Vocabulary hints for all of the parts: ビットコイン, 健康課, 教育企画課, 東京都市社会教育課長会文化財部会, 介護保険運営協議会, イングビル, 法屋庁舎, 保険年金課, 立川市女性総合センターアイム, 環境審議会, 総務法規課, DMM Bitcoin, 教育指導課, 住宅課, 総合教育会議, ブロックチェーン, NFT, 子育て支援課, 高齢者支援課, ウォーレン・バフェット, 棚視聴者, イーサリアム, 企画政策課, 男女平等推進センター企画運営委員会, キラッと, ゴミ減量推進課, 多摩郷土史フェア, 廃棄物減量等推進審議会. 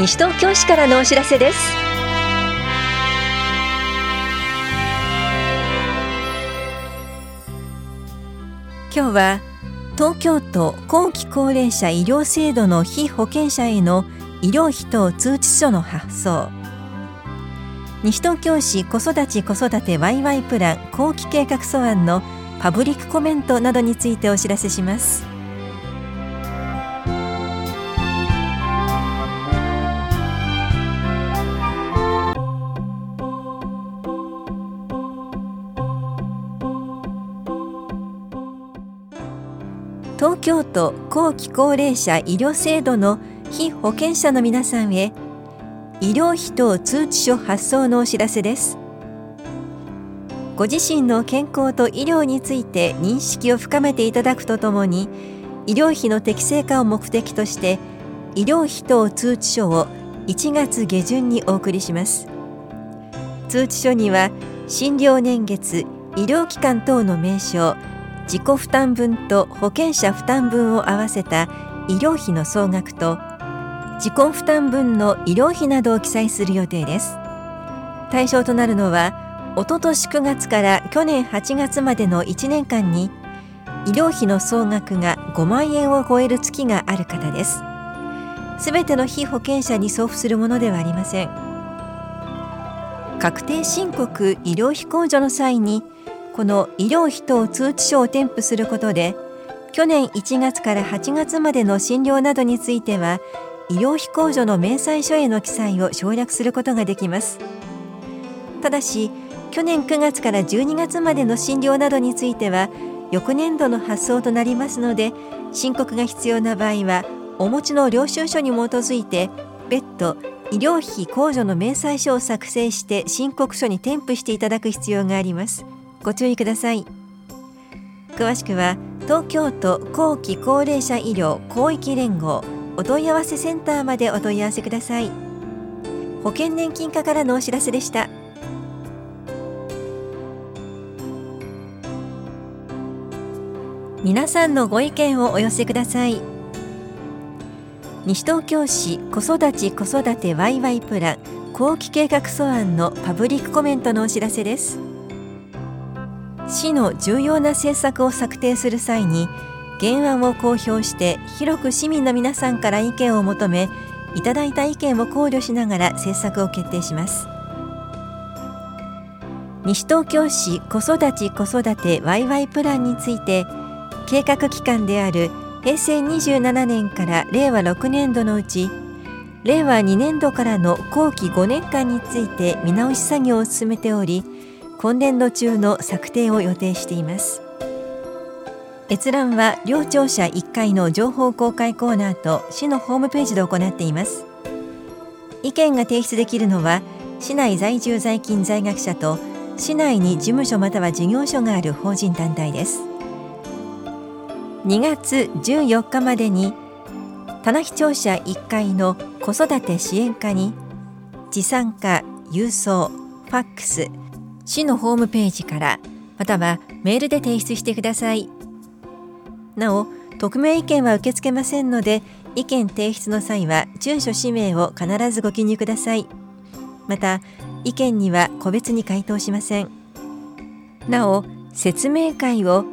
西東京市からのお知らせです。今日は東京都後期高齢者医療制度の被保険者への医療費等通知書の発送、西東京市子育ち子育てワイワイプラン後期計画草案のパブリックコメントなどについてお知らせします。東京都後期高齢者医療制度の被保険者の皆さんへ医療費等通知書発送のお知らせです。ご自身の健康と医療について認識を深めていただくとともに、医療費の適正化を目的として医療費等通知書を1月下旬にお送りします。通知書には診療年月、医療機関等の名称、自己負担分と保険者負担分を合わせた医療費の総額と自己負担分の医療費などを記載する予定です。対象となるのは、おととし9月から去年8月までの1年間に医療費の総額が5万円を超える月がある方です。すべての被保険者に送付するものではありません。確定申告医療費控除の際に、この医療費等通知書を添付することで、去年1月から8月までの診療などについては、医療費控除の明細書への記載を省略することができます。ただし、去年9月から12月までの診療などについては、翌年度の発送となりますので、申告が必要な場合は、お持ちの領収書に基づいて、別途医療費控除の明細書を作成して申告書に添付していただく必要があります。ご注意ください。詳しくは、東京都後期高齢者医療広域連合お問い合わせセンターまでお問い合わせください。保険年金課からのお知らせでした。皆さんのご意見をお寄せください。西東京市子育ち子育てワイワイプラン後期計画草案のパブリックコメントのお知らせです。市の重要な政策を策定する際に、原案を公表して広く市民の皆さんから意見を求め、いただいた意見を考慮しながら政策を決定します。西東京市子育ち子育てワイワイプランについて、計画期間である平成27年から令和6年度のうち、令和2年度からの後期5年間について見直し作業を進めており、今年度中の策定を予定しています。閲覧は両庁舎1階の情報公開コーナーと市のホームページで行っています。意見が提出できるのは、市内在住在勤在学者と市内に事務所または事業所がある法人団体です。2月14日までに、田無庁舎1階の子育て支援課に、持参課、郵送、ファックス、市のホームページから、またはメールで提出してください。なお、匿名意見は受け付けませんので、意見提出の際は住所氏名を必ずご記入ください。また、意見には個別に回答しません。なお、説明会を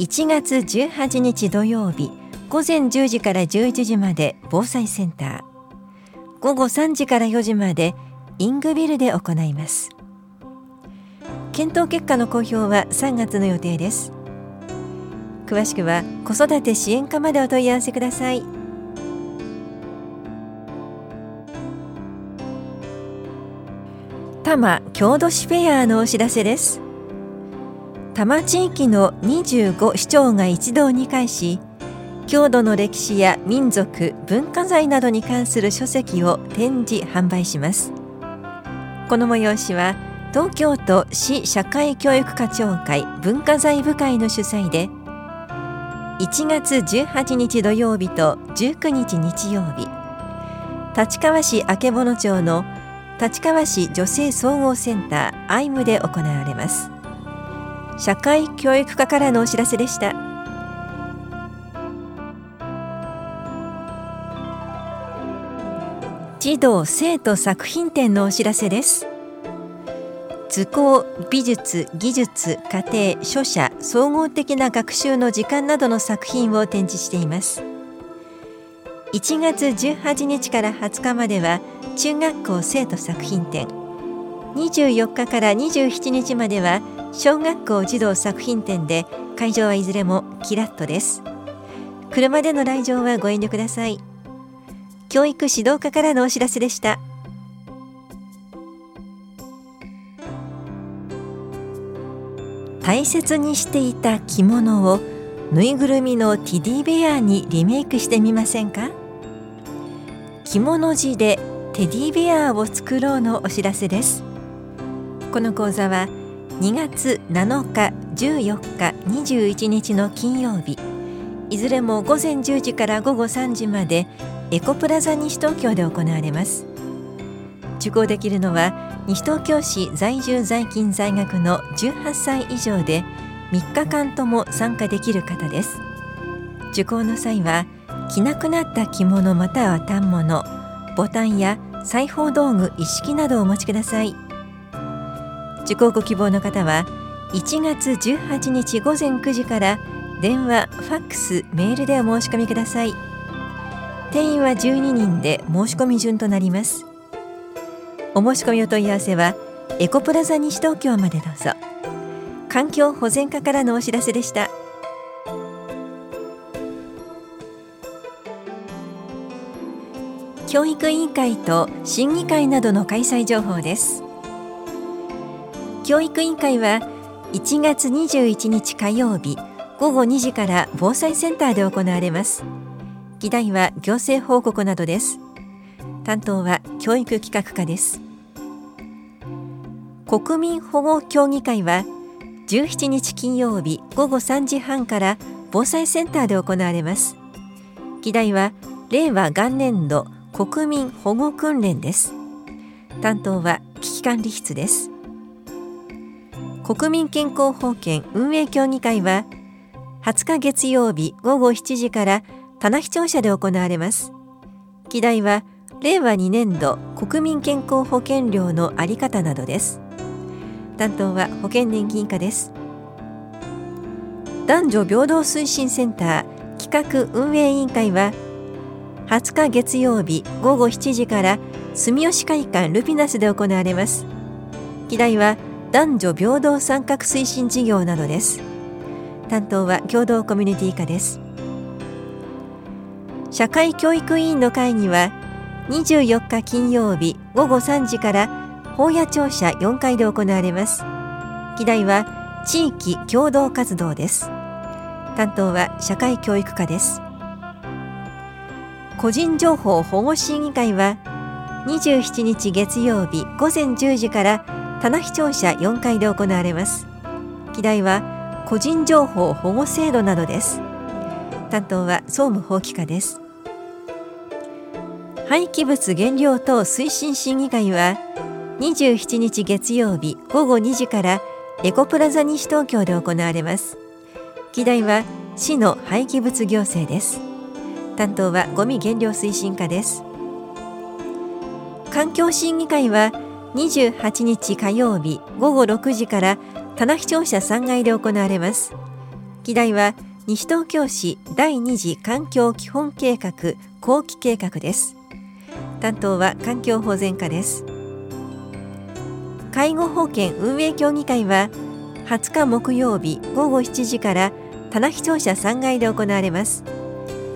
1月18日土曜日午前10時から11時まで防災センター、午後3時から4時までイングビルで行います。検討結果の公表は3月の予定です。詳しくは子育て支援課までお問い合わせください。多摩郷土史フェアのお知らせです。多摩地域の25市町が一堂に会し、郷土の歴史や民族、文化財などに関する書籍を展示・販売します。この催しは東京都市社会教育課長会文化財部会の主催で、1月18日土曜日と19日日曜日、立川市曙町の立川市女性総合センターアイムで行われます。社会教育課からのお知らせでした。児童生徒作品展のお知らせです。図工、美術、技術、家庭、書写、総合的な学習の時間などの作品を展示しています。1月18日から20日までは中学校生徒作品展、24日から27日までは小学校児童作品展で、会場はいずれもキラッとです。車での来場はご遠慮ください。教育指導課からのお知らせでした。大切にしていた着物をぬいぐるみのティディベアにリメイクしてみませんか。着物地でテディベアを作ろうのお知らせです。この講座は2月7日、14日、21日の金曜日、いずれも午前10時から午後3時までエコプラザ西東京で行われます。受講できるのは西東京市在住在勤在学の18歳以上で、3日間とも参加できる方です。受講の際は着なくなった着物または反物、ボタンや裁縫道具一式などをお持ちください。受講ご希望の方は1月18日午前9時から電話、ファックス、メールでお申し込みください。定員は12人で申し込み順となります。お申し込みお問い合わせはエコプラザ西東京までどうぞ。環境保全課からのお知らせでした。教育委員会と審議会などの開催情報です。教育委員会は1月21日火曜日午後2時から防災センターで行われます。議題は行政報告などです。担当は教育企画課です。国民保護協議会は17日金曜日午後3時半から防災センターで行われます。議題は令和元年度国民保護訓練です。担当は危機管理室です。国民健康保険運営協議会は20日月曜日午後7時から棚視聴者で行われます。議題は令和2年度国民健康保険料の在り方などです。担当は保険年金課です。男女平等推進センター企画運営委員会は20日月曜日午後7時から住吉会館ルピナスで行われます。議題は男女平等参画推進事業などです。担当は共同コミュニティ課です。社会教育委員の会議は24日金曜日午後3時から法屋庁舎4階で行われます。議題は地域共同活動です。担当は社会教育課です。個人情報保護審議会は27日月曜日午前10時から棚視聴者4階で行われます。議題は個人情報保護制度などです。担当は総務法規課です。廃棄物減量等推進審議会は27日月曜日午後2時からエコプラザ西東京で行われます。議題は市の廃棄物行政です。担当はゴミ減量推進課です。環境審議会は28日火曜日午後6時から棚視聴者3階で行われます。議題は西東京市第2次環境基本計画後期計画です。担当は環境保全課です。介護保険運営協議会は20日木曜日午後7時から棚視聴者3階で行われます。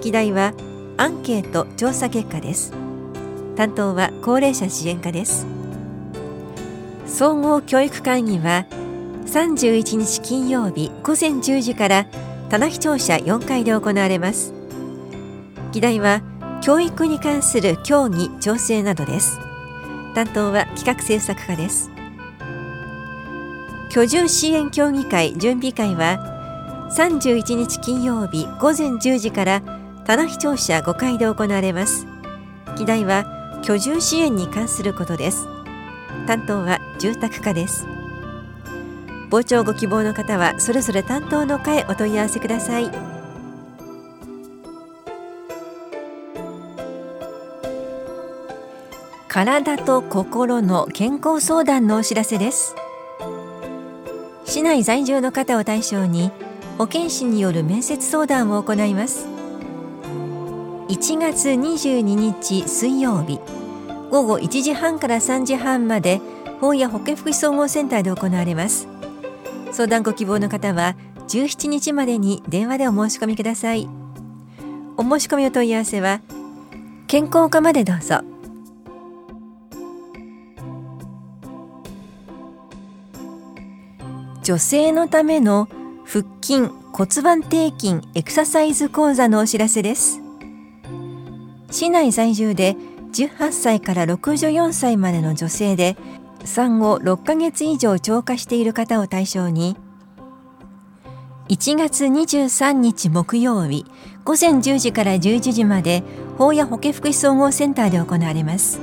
議題はアンケート調査結果です。担当は高齢者支援課です。総合教育会議は31日金曜日午前10時から棚視聴者4階で行われます。議題は教育に関する協議調整などです。担当は企画政策課です。居住支援協議会準備会は31日金曜日午前10時から棚視聴者5階で行われます。議題は居住支援に関することです。担当は住宅課です。傍聴ご希望の方はそれぞれ担当の課へお問い合わせください。体と心の健康相談のお知らせです。市内在住の方を対象に保健師による面接相談を行います。1月22日水曜日午後1時半から3時半まで保谷保健福祉総合センターで行われます。相談ご希望の方は17日までに電話でお申し込みください。お申し込みお問い合わせは健康課までどうぞ。女性のための腹筋・骨盤底筋エクササイズ講座のお知らせです。市内在住で18歳から64歳までの女性で産後6ヶ月以上超過している方を対象に1月23日木曜日午前10時から11時まで保谷保健福祉総合センターで行われます。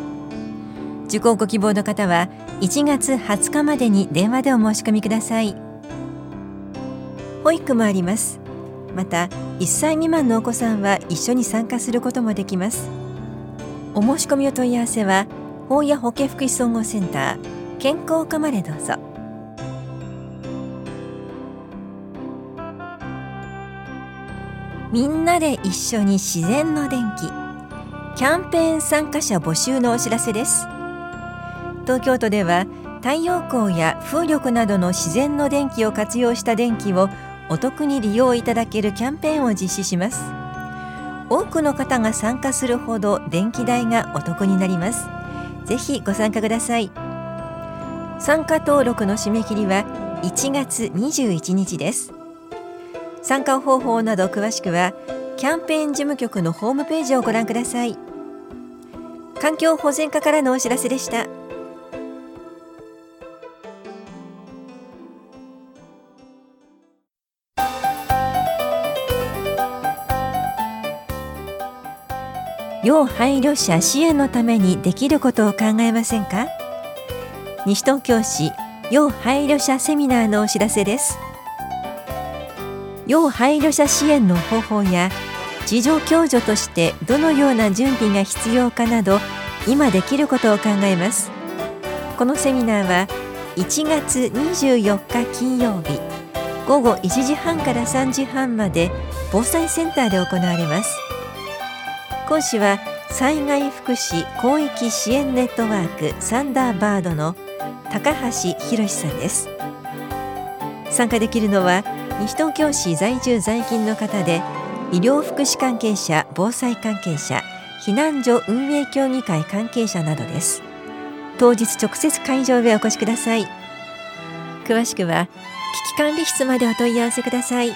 受講ご希望の方は1月20日までに電話でお申し込みください。保育もあります。また1歳未満のお子さんは一緒に参加することもできます。お申し込みお問い合わせは保谷保健福祉総合センター健康課までどうぞ。みんなで一緒に自然の電気キャンペーン参加者募集のお知らせです。東京都では太陽光や風力などの自然の電気を活用した電気をお得に利用いただけるキャンペーンを実施します。多くの方が参加するほど電気代がお得になります。ぜひご参加ください。参加登録の締め切りは1月21日です。参加方法など詳しくはキャンペーン事務局のホームページをご覧ください。環境保全課からのお知らせでした。要配慮者支援のためにできることを考えませんか。西東京市要配慮者セミナーのお知らせです。要配慮者支援の方法や自助共助としてどのような準備が必要かなど今できることを考えます。このセミナーは1月24日金曜日午後1時半から3時半まで防災センターで行われます。講師は災害福祉広域支援ネットワークサンダーバードの高橋博さんです。参加できるのは西東京市在住在勤の方で医療福祉関係者、防災関係者、避難所運営協議会関係者などです。当日直接会場へお越しください。詳しくは危機管理室までお問い合わせください。